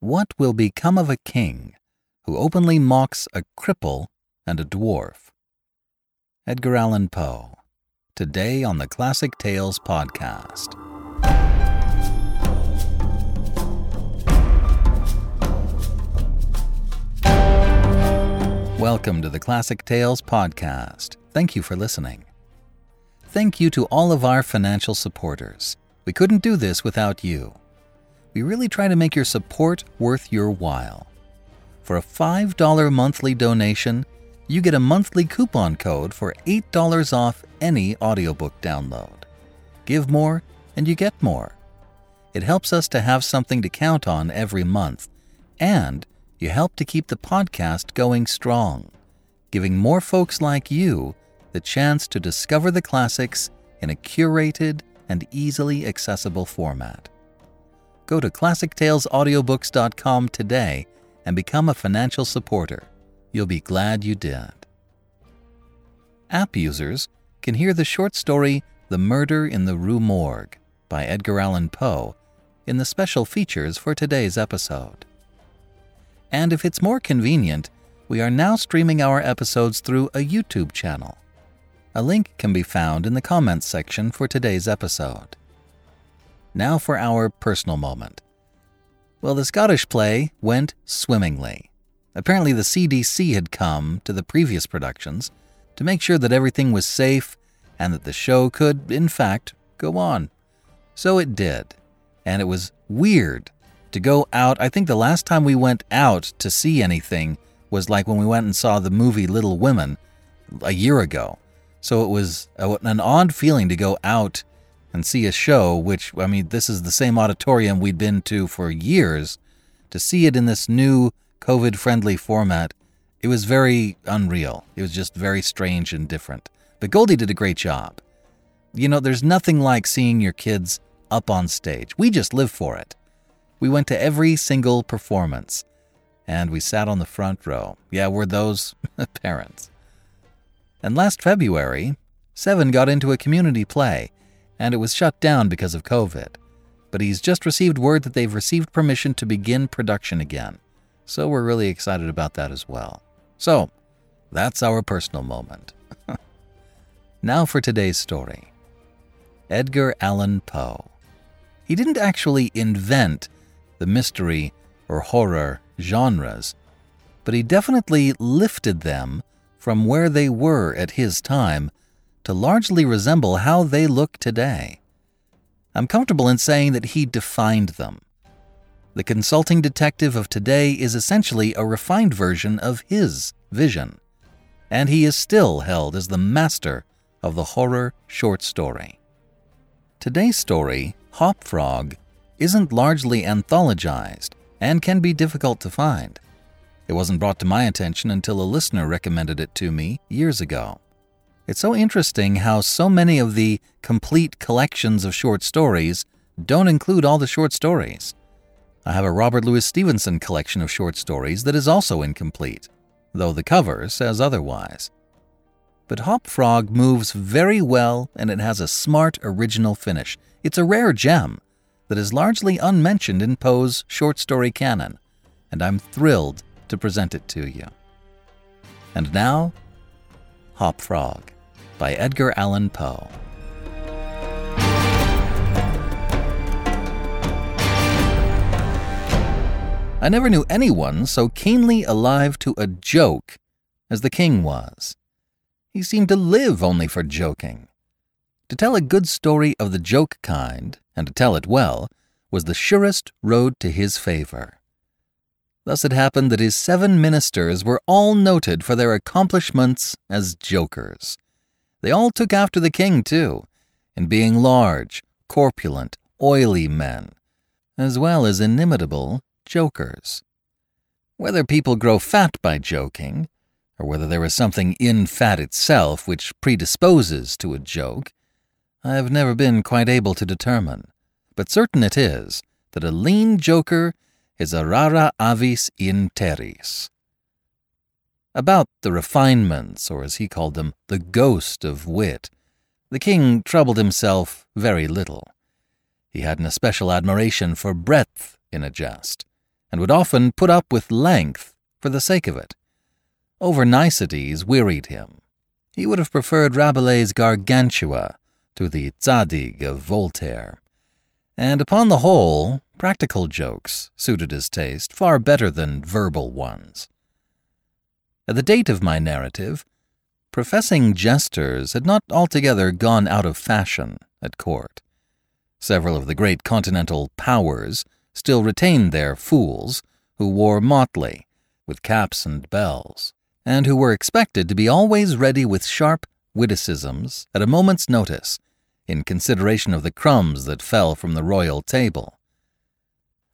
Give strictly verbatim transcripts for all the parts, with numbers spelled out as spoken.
What will become of a king who openly mocks a cripple and a dwarf? Edgar Allan Poe. Today on the Classic Tales Podcast. Welcome to the Classic Tales Podcast. Thank you for listening. Thank you to all of our financial supporters. We couldn't do this without you. We really try to make your support worth your while. For a five dollars monthly donation, you get a monthly coupon code for eight dollars off any audiobook download. Give more and you get more. It helps us to have something to count on every month, and you help to keep the podcast going strong, giving more folks like you the chance to discover the classics in a curated and easily accessible format. Go to classic tales audiobooks dot com today and become a financial supporter. You'll be glad you did. App users can hear the short story The Murder in the Rue Morgue by Edgar Allan Poe in the special features for today's episode. And if it's more convenient, we are now streaming our episodes through a YouTube channel. A link can be found in the comments section for today's episode. Now for our personal moment. Well, the Scottish play went swimmingly. Apparently the C D C had come to the previous productions to make sure that everything was safe and that the show could, in fact, go on. So it did, and it was weird to go out. I think the last time we went out to see anything was like when we went and saw the movie Little Women a year ago. So it was an odd feeling to go out and see a show, which, I mean, this is the same auditorium we'd been to for years. To see it in this new COVID-friendly format, it was very unreal. It was just very strange and different. But Goldie did a great job. You know, there's nothing like seeing your kids up on stage. We just live for it. We went to every single performance, and we sat on the front row. Yeah, we're those parents. And last February, Seven got into a community play, and it was shut down because of COVID. But he's just received word that they've received permission to begin production again. So we're really excited about that as well. So, that's our personal moment. Now for today's story. Edgar Allan Poe. He didn't actually invent the mystery or horror genres, but he definitely lifted them from where they were at his time to largely resemble how they look today. I'm comfortable in saying that he defined them. The consulting detective of today is essentially a refined version of his vision, and he is still held as the master of the horror short story. Today's story, Hop-Frog, isn't largely anthologized and can be difficult to find. It wasn't brought to my attention until a listener recommended it to me years ago. It's so interesting how so many of the complete collections of short stories don't include all the short stories. I have a Robert Louis Stevenson collection of short stories that is also incomplete, though the cover says otherwise. But Hop-Frog moves very well, and it has a smart, original finish. It's a rare gem that is largely unmentioned in Poe's short story canon, and I'm thrilled to present it to you. And now, Hop-Frog by Edgar Allan Poe. I never knew anyone so keenly alive to a joke as the king was. He seemed to live only for joking. To tell a good story of the joke kind, and to tell it well, was the surest road to his favor. Thus it happened that his seven ministers were all noted for their accomplishments as jokers. They all took after the king, too, in being large, corpulent, oily men, as well as inimitable jokers. Whether people grow fat by joking, or whether there is something in fat itself which predisposes to a joke, I have never been quite able to determine, but certain it is that a lean joker is a rara avis in terris. About the refinements, or as he called them, the ghost of wit, the king troubled himself very little. He had an especial admiration for breadth in a jest, and would often put up with length for the sake of it. Over niceties wearied him. He would have preferred Rabelais' Gargantua to the Zadig of Voltaire. And upon the whole, practical jokes suited his taste far better than verbal ones. At the date of my narrative, professing jesters had not altogether gone out of fashion at court. Several of the great continental powers still retained their fools, who wore motley, with caps and bells, and who were expected to be always ready with sharp witticisms at a moment's notice, in consideration of the crumbs that fell from the royal table.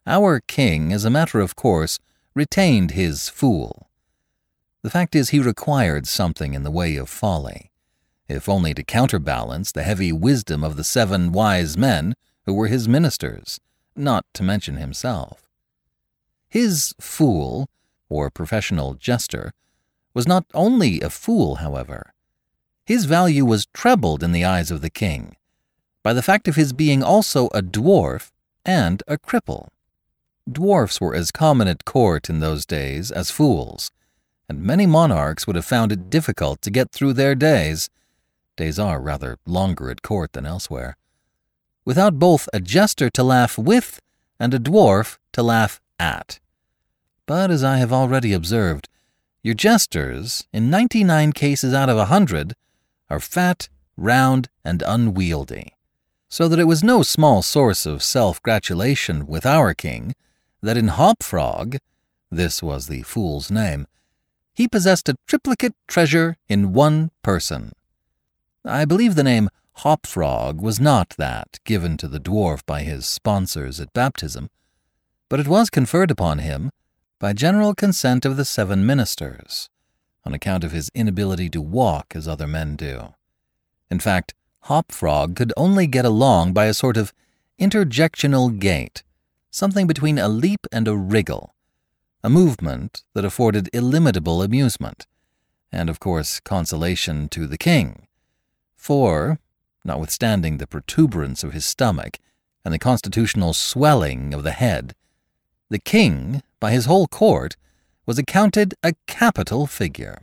Our king, as a matter of course, retained his fool. The fact is, he required something in the way of folly, if only to counterbalance the heavy wisdom of the seven wise men who were his ministers, not to mention himself. His fool, or professional jester, was not only a fool, however. His value was trebled in the eyes of the king by the fact of his being also a dwarf and a cripple. Dwarfs were as common at court in those days as fools, and many monarchs would have found it difficult to get through their days. Days are rather longer at court than elsewhere. Without both a jester to laugh with and a dwarf to laugh at. But as I have already observed, your jesters, in ninety-nine cases out of a hundred, are fat, round, and unwieldy, so that it was no small source of self-gratulation with our king that in Hop-Frog, this was the fool's name, he possessed a triplicate treasure in one person. I believe the name Hop-Frog was not that given to the dwarf by his sponsors at baptism, but it was conferred upon him by general consent of the seven ministers, on account of his inability to walk as other men do. In fact, Hop-Frog could only get along by a sort of interjectional gait, something between a leap and a wriggle, a movement that afforded illimitable amusement, and of course consolation to the king. For, notwithstanding the protuberance of his stomach and the constitutional swelling of the head, the king, by his whole court, was accounted a capital figure.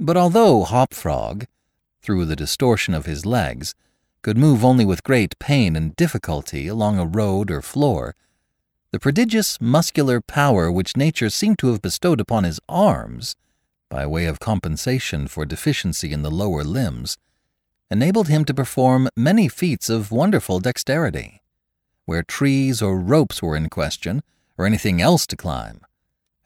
But although Hop-Frog, through the distortion of his legs, could move only with great pain and difficulty along a road or floor, the prodigious muscular power which nature seemed to have bestowed upon his arms, by way of compensation for deficiency in the lower limbs, enabled him to perform many feats of wonderful dexterity, where trees or ropes were in question, or anything else to climb.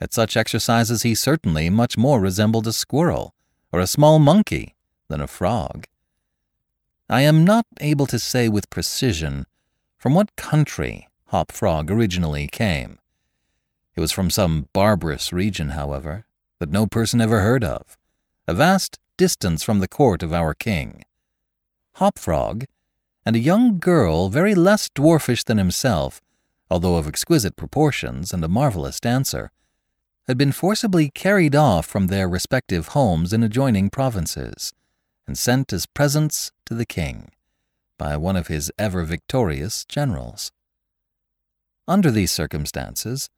At such exercises he certainly much more resembled a squirrel, or a small monkey, than a frog. I am not able to say with precision from what country Hop-Frog originally came. It was from some barbarous region, however, that no person ever heard of, a vast distance from the court of our king. Hop-Frog, and a young girl very less dwarfish than himself, although of exquisite proportions and a marvelous dancer, had been forcibly carried off from their respective homes in adjoining provinces, and sent as presents to the king, by one of his ever-victorious generals. Under these circumstances,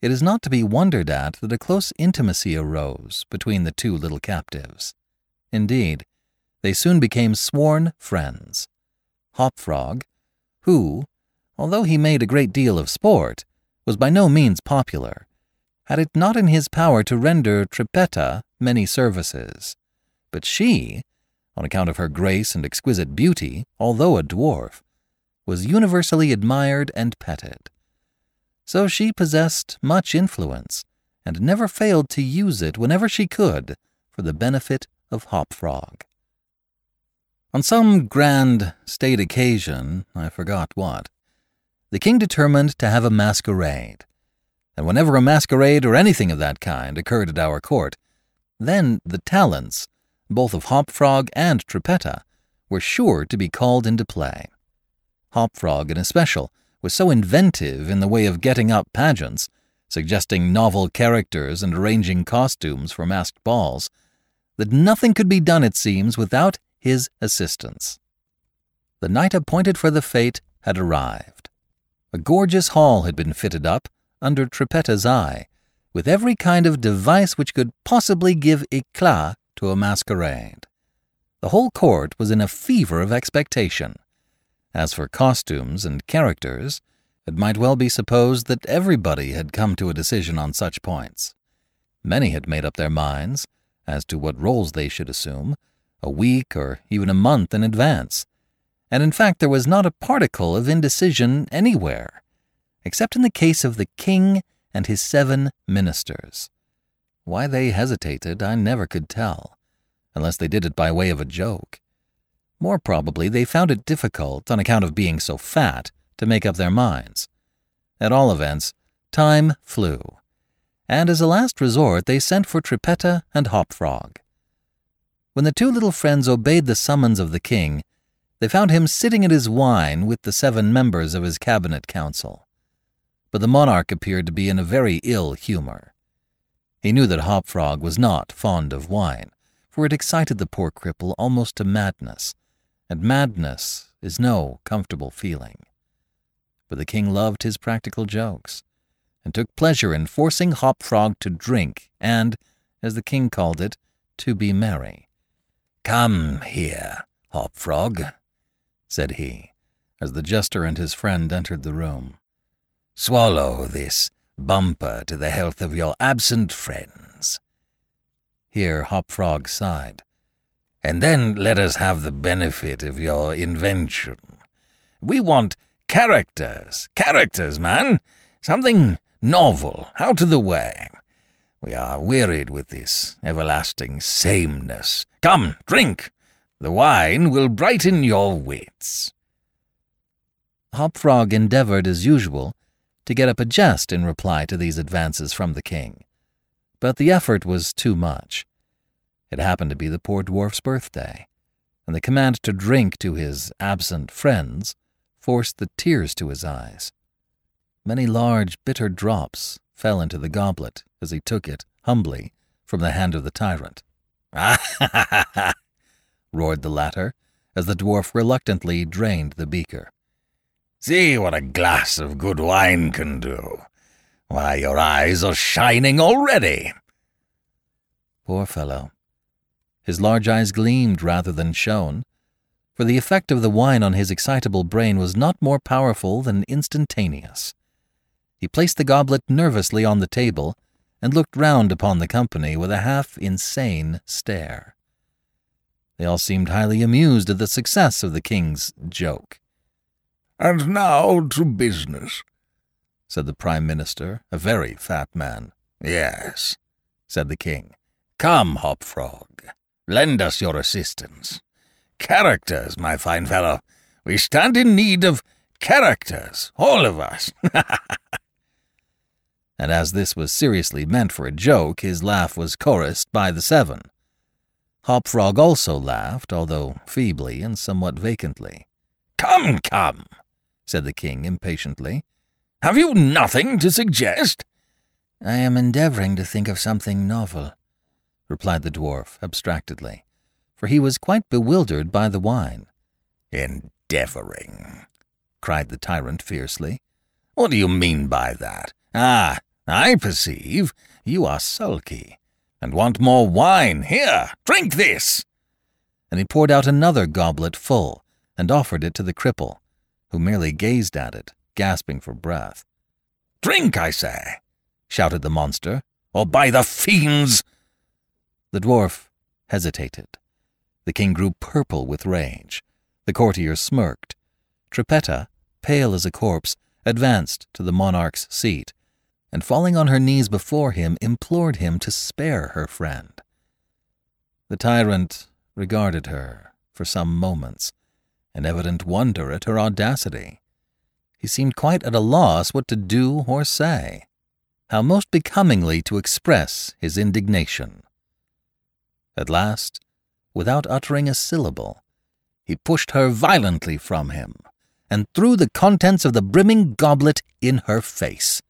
it is not to be wondered at that a close intimacy arose between the two little captives. Indeed, they soon became sworn friends. Hop-Frog, who, although he made a great deal of sport, was by no means popular, had it not in his power to render Trippetta many services. But she, on account of her grace and exquisite beauty, although a dwarf, was universally admired and petted. So she possessed much influence, and never failed to use it whenever she could for the benefit of Hop-Frog. On some grand state occasion, I forgot what, the king determined to have a masquerade, and whenever a masquerade or anything of that kind occurred at our court, then the talents, both of Hop-Frog and Trippetta, were sure to be called into play. Hop-Frog, in especial, was so inventive in the way of getting up pageants, suggesting novel characters and arranging costumes for masked balls, that nothing could be done, it seems, without his assistance. The night appointed for the fete had arrived. A gorgeous hall had been fitted up, under Trippetta's eye, with every kind of device which could possibly give éclat to a masquerade. The whole court was in a fever of expectation. As for costumes and characters, it might well be supposed that everybody had come to a decision on such points. Many had made up their minds as to what roles they should assume, a week or even a month in advance, and in fact there was not a particle of indecision anywhere, except in the case of the king and his seven ministers. Why they hesitated I never could tell, unless they did it by way of a joke. More probably they found it difficult, on account of being so fat, to make up their minds. At all events, time flew, and as a last resort they sent for Trippetta and Hop-Frog. When the two little friends obeyed the summons of the king, they found him sitting at his wine with the seven members of his cabinet council. But the monarch appeared to be in a very ill humor. He knew that Hop-Frog was not fond of wine, for it excited the poor cripple almost to madness, and madness is no comfortable feeling. But the king loved his practical jokes, and took pleasure in forcing Hop-Frog to drink and, as the king called it, to be merry. "Come here, Hop-Frog," said he, as the jester and his friend entered the room. "Swallow this bumper to the health of your absent friends." Here Hop-Frog sighed. "And then let us have the benefit of your invention. We want characters, characters, man. Something novel, out of the way. We are wearied with this everlasting sameness. Come, drink. The wine will brighten your wits." Hop-Frog endeavoured, as usual, to get up a jest in reply to these advances from the king. But the effort was too much. It happened to be the poor dwarf's birthday, and the command to drink to his absent friends forced the tears to his eyes. Many large, bitter drops fell into the goblet as he took it, humbly, from the hand of the tyrant. "Ah, ha, ha, ha!" roared the latter, as the dwarf reluctantly drained the beaker. "See what a glass of good wine can do! Why, your eyes are shining already!" Poor fellow! His large eyes gleamed rather than shone, for the effect of the wine on his excitable brain was not more powerful than instantaneous. He placed the goblet nervously on the table and looked round upon the company with a half-insane stare. They all seemed highly amused at the success of the king's joke. "And now to business," said the Prime Minister, a very fat man. "Yes," said the king. "Come, Hop-Frog, lend us your assistance. Characters, my fine fellow. We stand in need of characters, all of us." And as this was seriously meant for a joke, his laugh was chorused by the seven. Hop-Frog also laughed, although feebly and somewhat vacantly. "Come, come," said the king impatiently. "Have you nothing to suggest?" "I am endeavouring to think of something novel," replied the dwarf abstractedly, for he was quite bewildered by the wine. "Endeavouring!" cried the tyrant fiercely. "What do you mean by that? Ah, I perceive you are sulky, and want more wine. Here, drink this!" And he poured out another goblet full, and offered it to the cripple, who merely gazed at it, gasping for breath. "Drink, I say!" shouted the monster, "or by the fiends!" The dwarf hesitated. The king grew purple with rage. The courtiers smirked. Trippetta, pale as a corpse, advanced to the monarch's seat, and falling on her knees before him, implored him to spare her friend. The tyrant regarded her for some moments, in evident wonder at her audacity. He seemed quite at a loss what to do or say. how most becomingly to express his indignation. At last, without uttering a syllable, he pushed her violently from him and threw the contents of the brimming goblet in her face.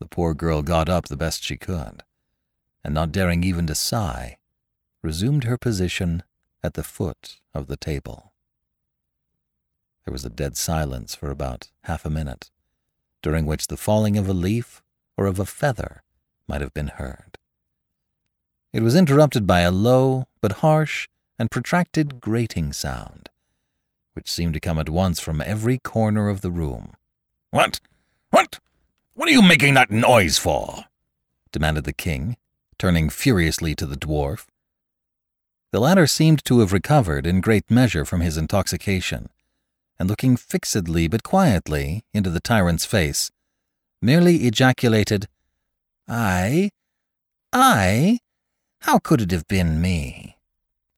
The poor girl got up the best she could, and not daring even to sigh, resumed her position at the foot of the table. There was a dead silence for about half a minute, during which the falling of a leaf or of a feather might have been heard. It was interrupted by a low but harsh and protracted grating sound, which seemed to come at once from every corner of the room. "What? What? What are you making that noise for?" demanded the king, turning furiously to the dwarf. The latter seemed to have recovered in great measure from his intoxication, and looking fixedly but quietly into the tyrant's face, merely ejaculated, "I? I? How could it have been me?"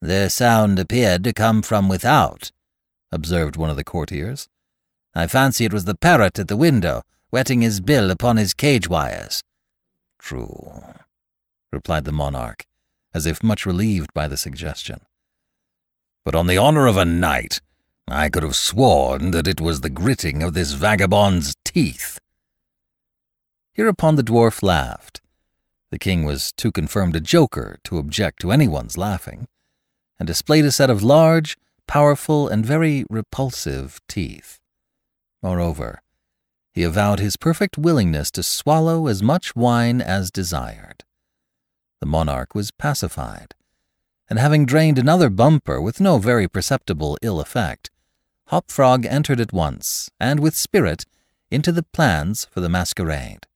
"The sound appeared to come from without," observed one of the courtiers. "I fancy it was the parrot at the window, whetting his bill upon his cage wires." "True," replied the monarch, as if much relieved by the suggestion. "But on the honour of a knight, I could have sworn that it was the gritting of this vagabond's teeth." Hereupon the dwarf laughed. The king was too confirmed a joker to object to anyone's laughing, and displayed a set of large, powerful, and very repulsive teeth. Moreover, he avowed his perfect willingness to swallow as much wine as desired. The monarch was pacified, and having drained another bumper with no very perceptible ill effect, Hop-Frog entered at once, and with spirit, into the plans for the masquerade.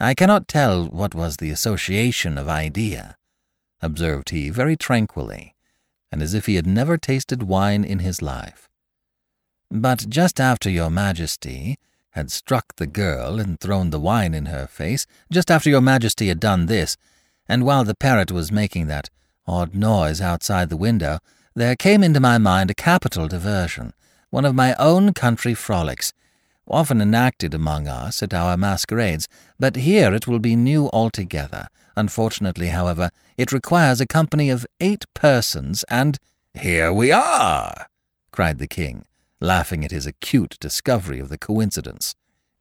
"I cannot tell what was the association of idea," observed he very tranquilly, and as if he had never tasted wine in his life. "But just after your majesty had struck the girl and thrown the wine in her face, just after your majesty had done this, and while the parrot was making that odd noise outside the window, there came into my mind a capital diversion, one of my own country frolics, often enacted among us at our masquerades, but here it will be new altogether. Unfortunately, however, it requires a company of eight persons, and—" "Here we are!" cried the king, laughing at his acute discovery of the coincidence.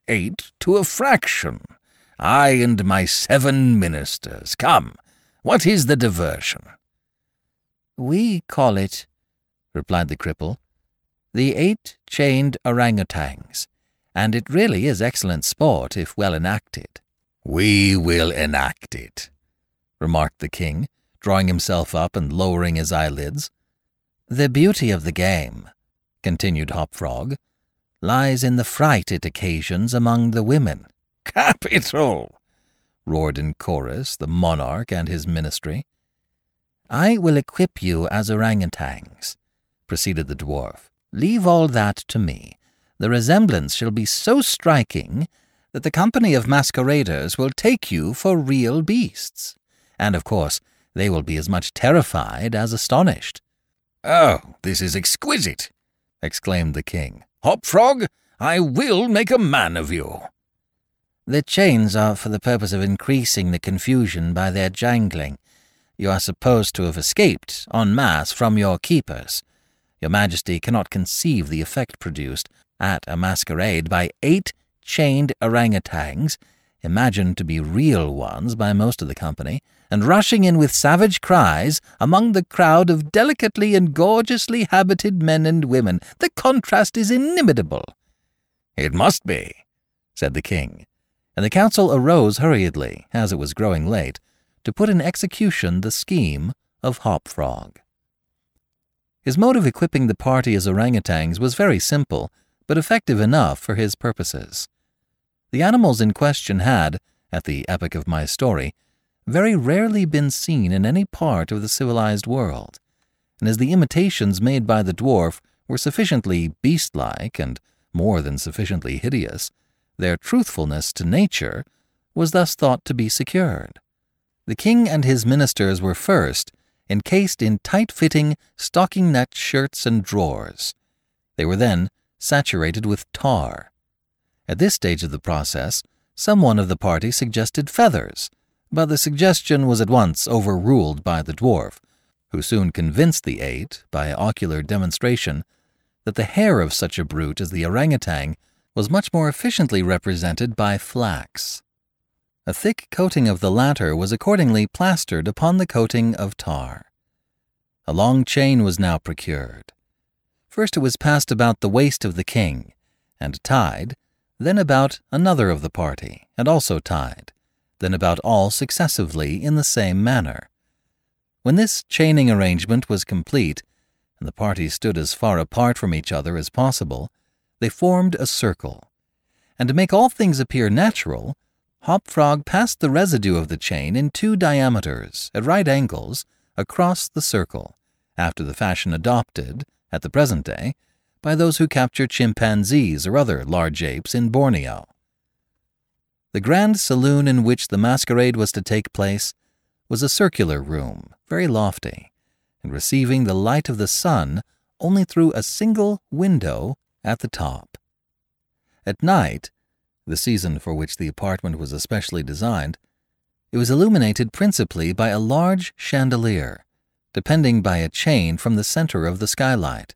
"Eight to a fraction. I and my seven ministers. Come, what is the diversion?" "We call it," replied the cripple, "the eight chained orangutans, and it really is excellent sport if well enacted." "We will enact it," remarked the king, drawing himself up and lowering his eyelids. "The beauty of the game," continued Hop-Frog, "lies in the fright it occasions among the women." "Capital!" roared in chorus the monarch and his ministry. "I will equip you as orangutans," proceeded the dwarf. "Leave all that to me. The resemblance shall be so striking that the company of masqueraders will take you for real beasts, and of course they will be as much terrified as astonished." "Oh, this is exquisite!" exclaimed the king. "Hop-Frog, I will make a man of you." "The chains are for the purpose of increasing the confusion by their jangling. You are supposed to have escaped, en masse, from your keepers. Your Majesty cannot conceive the effect produced at a masquerade by eight chained orangutans, imagined to be real ones by most of the company, and rushing in with savage cries among the crowd of delicately and gorgeously habited men and women. The contrast is inimitable." "It must be," said the king, and the council arose hurriedly, as it was growing late, to put in execution the scheme of Hop-Frog. His mode of equipping the party as orangutans was very simple, but effective enough for his purposes. The animals in question had, at the epoch of my story, very rarely been seen in any part of the civilized world, and as the imitations made by the dwarf were sufficiently beast-like and more than sufficiently hideous, their truthfulness to nature was thus thought to be secured. The king and his ministers were first encased in tight-fitting stocking-necked shirts and drawers. They were then saturated with tar. At this stage of the process, someone of the party suggested feathers, but the suggestion was at once overruled by the dwarf, who soon convinced the eight, by ocular demonstration, that the hair of such a brute as the orangutan was much more efficiently represented by flax. A thick coating of the latter was accordingly plastered upon the coating of tar. A long chain was now procured. First it was passed about the waist of the king, and tied, then about another of the party, and also tied, then about all successively in the same manner. When this chaining arrangement was complete, and the parties stood as far apart from each other as possible, they formed a circle. And to make all things appear natural, Hop-Frog passed the residue of the chain in two diameters, at right angles, across the circle, after the fashion adopted, at the present day, by those who capture chimpanzees or other large apes in Borneo. The grand saloon in which the masquerade was to take place was a circular room, very lofty, and receiving the light of the sun only through a single window at the top. At night, the season for which the apartment was especially designed, it was illuminated principally by a large chandelier, depending by a chain from the center of the skylight,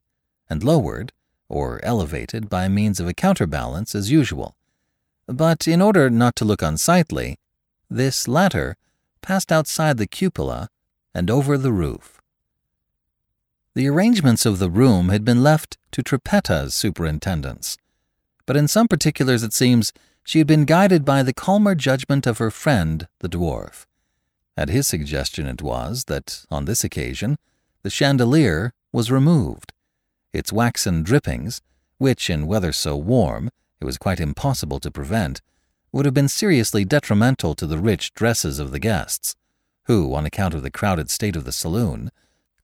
and lowered, or elevated by means of a counterbalance as usual. But in order not to look unsightly, this latter passed outside the cupola and over the roof. The arrangements of the room had been left to Trippetta's superintendence, but in some particulars it seems she had been guided by the calmer judgment of her friend, the dwarf. At his suggestion it was that, on this occasion, the chandelier was removed. Its waxen drippings, which in weather so warm it was quite impossible to prevent, would have been seriously detrimental to the rich dresses of the guests, who, on account of the crowded state of the saloon,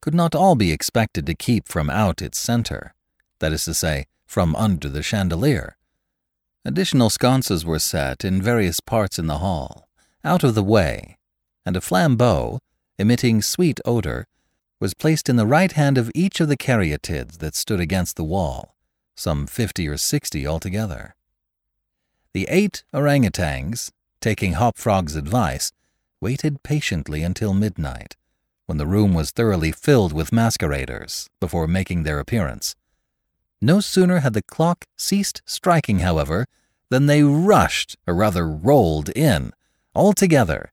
could not all be expected to keep from out its center, that is to say, from under the chandelier. Additional sconces were set in various parts in the hall, out of the way, and a flambeau, emitting sweet odor, was placed in the right hand of each of the caryatids that stood against the wall, some fifty or sixty altogether. The eight orangutans, taking Hop-Frog's advice, waited patiently until midnight, when the room was thoroughly filled with masqueraders, before making their appearance. No sooner had the clock ceased striking, however, than they rushed, or rather rolled in, altogether,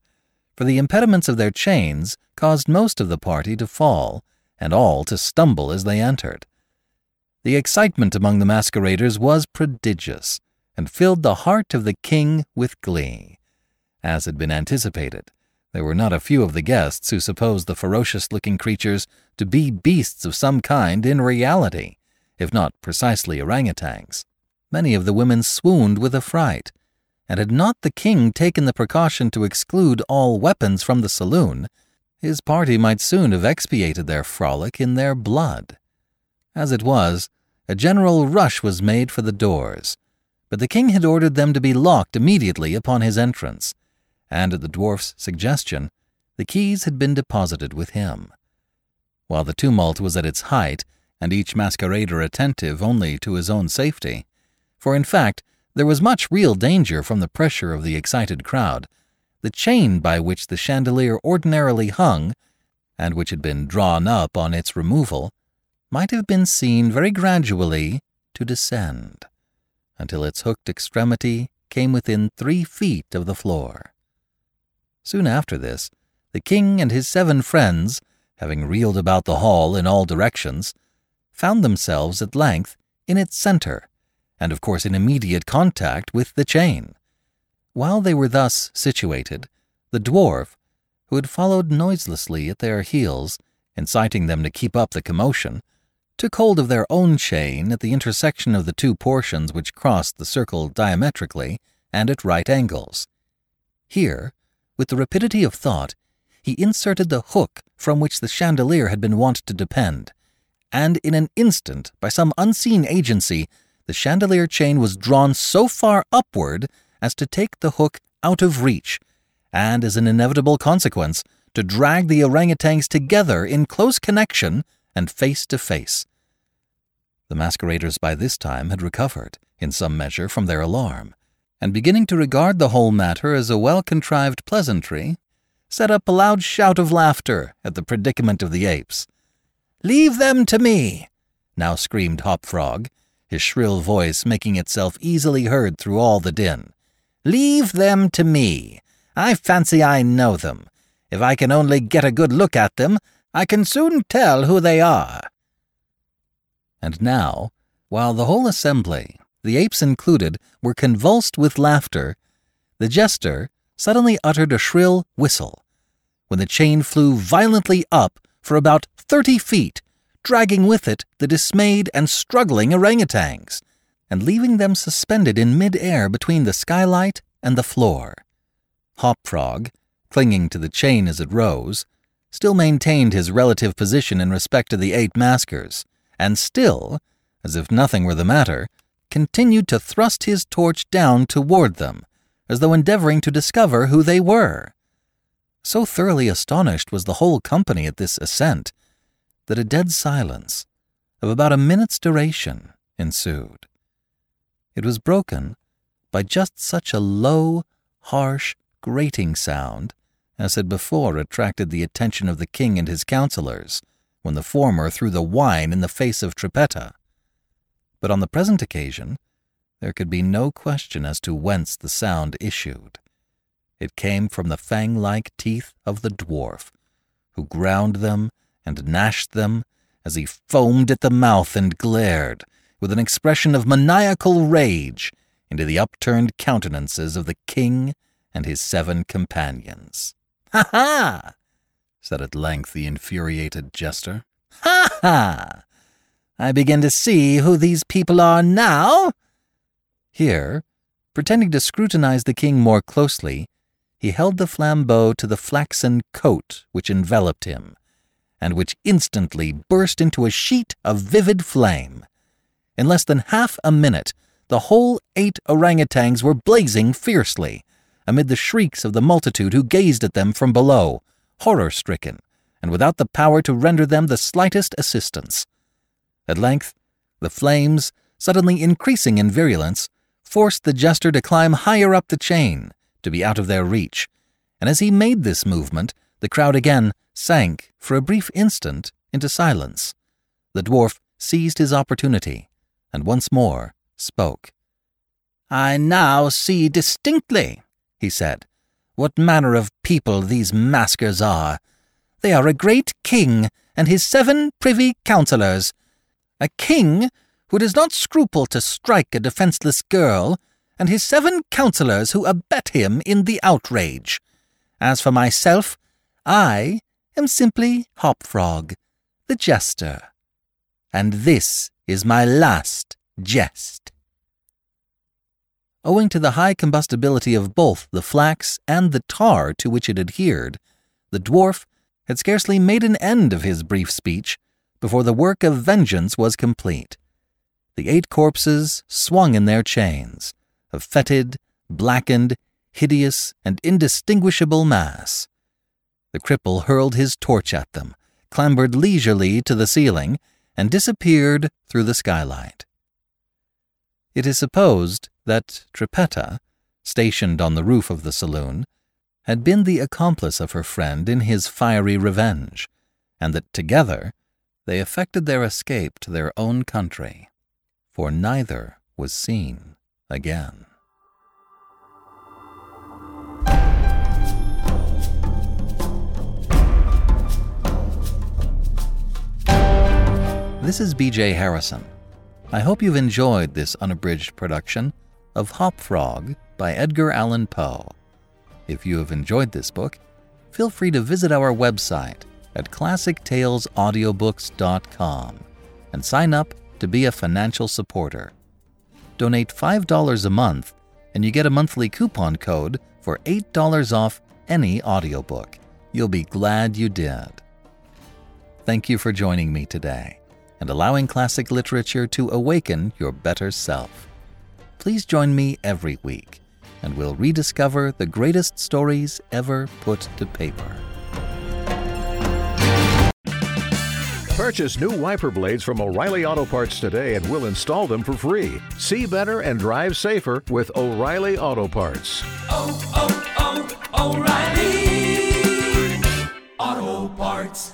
for the impediments of their chains caused most of the party to fall, and all to stumble as they entered. The excitement among the masqueraders was prodigious, and filled the heart of the king with glee. As had been anticipated, there were not a few of the guests who supposed the ferocious-looking creatures to be beasts of some kind in reality, if not precisely orangutans. Many of the women swooned with affright, and had not the king taken the precaution to exclude all weapons from the saloon, his party might soon have expiated their frolic in their blood. As it was, a general rush was made for the doors, but the king had ordered them to be locked immediately upon his entrance, and at the dwarf's suggestion, the keys had been deposited with him. While the tumult was at its height, and each masquerader attentive only to his own safety, for in fact there was much real danger from the pressure of the excited crowd, the chain by which the chandelier ordinarily hung, and which had been drawn up on its removal, might have been seen very gradually to descend, until its hooked extremity came within three feet of the floor. Soon after this, the king and his seven friends, having reeled about the hall in all directions, found themselves at length in its center, and of course in immediate contact with the chain. While they were thus situated, the dwarf, who had followed noiselessly at their heels, inciting them to keep up the commotion, took hold of their own chain at the intersection of the two portions which crossed the circle diametrically and at right angles. Here, with the rapidity of thought, he inserted the hook from which the chandelier had been wont to depend, and in an instant, by some unseen agency, the chandelier chain was drawn so far upward as to take the hook out of reach, and as an inevitable consequence, to drag the orangutans together in close connection and face to face. The masqueraders by this time had recovered, in some measure, from their alarm, and beginning to regard the whole matter as a well-contrived pleasantry, set up a loud shout of laughter at the predicament of the apes. "Leave them to me!" now screamed Hop-Frog, his shrill voice making itself easily heard through all the din. "Leave them to me! I fancy I know them. If I can only get a good look at them, I can soon tell who they are." And now, while the whole assembly, the apes included, were convulsed with laughter, the jester suddenly uttered a shrill whistle, when the chain flew violently up for about thirty feet, dragging with it the dismayed and struggling orangutans, and leaving them suspended in mid-air between the skylight and the floor. Hop-Frog, clinging to the chain as it rose, still maintained his relative position in respect to the eight maskers, and still, as if nothing were the matter, continued to thrust his torch down toward them, as though endeavoring to discover who they were. So thoroughly astonished was the whole company at this ascent, that a dead silence, of about a minute's duration, ensued. It was broken by just such a low, harsh, grating sound as had before attracted the attention of the king and his councillors, when the former threw the wine in the face of Trippetta. But on the present occasion, there could be no question as to whence the sound issued. It came from the fang-like teeth of the dwarf, who ground them and gnashed them as he foamed at the mouth and glared, with an expression of maniacal rage, into the upturned countenances of the king and his seven companions. "Ha ha!" said at length the infuriated jester. "Ha ha! I begin to see who these people are now." Here, pretending to scrutinize the king more closely, he held the flambeau to the flaxen coat which enveloped him, and which instantly burst into a sheet of vivid flame. In less than half a minute, the whole eight orangutans were blazing fiercely, amid the shrieks of the multitude who gazed at them from below, horror-stricken, and without the power to render them the slightest assistance. At length, the flames, suddenly increasing in virulence, forced the jester to climb higher up the chain, to be out of their reach, and as he made this movement, the crowd again sank, for a brief instant, into silence. The dwarf seized his opportunity, and once more spoke. "I now see distinctly," he said, "what manner of people these maskers are. They are a great king and his seven privy councillors, a king who does not scruple to strike a defenceless girl, and his seven councillors who abet him in the outrage. As for myself, I am simply Hop-Frog, the jester, and this is my last jest." Owing to the high combustibility of both the flax and the tar to which it adhered, the dwarf had scarcely made an end of his brief speech before the work of vengeance was complete. The eight corpses swung in their chains, a fetid, blackened, hideous, and indistinguishable mass. The cripple hurled his torch at them, clambered leisurely to the ceiling, and disappeared through the skylight. It is supposed that Trippetta, stationed on the roof of the saloon, had been the accomplice of her friend in his fiery revenge, and that together they effected their escape to their own country, for neither was seen again. This is B J Harrison. I hope you've enjoyed this unabridged production of Hop-Frog by Edgar Allan Poe. If you have enjoyed this book, feel free to visit our website at classic tales audiobooks dot com and sign up to be a financial supporter. Donate five dollars a month and you get a monthly coupon code for eight dollars off any audiobook. You'll be glad you did. Thank you for joining me today and allowing classic literature to awaken your better self. Please join me every week, and we'll rediscover the greatest stories ever put to paper. Purchase new wiper blades from O'Reilly Auto Parts today and we'll install them for free. See better and drive safer with O'Reilly Auto Parts. Oh, oh, oh, O'Reilly Auto Parts.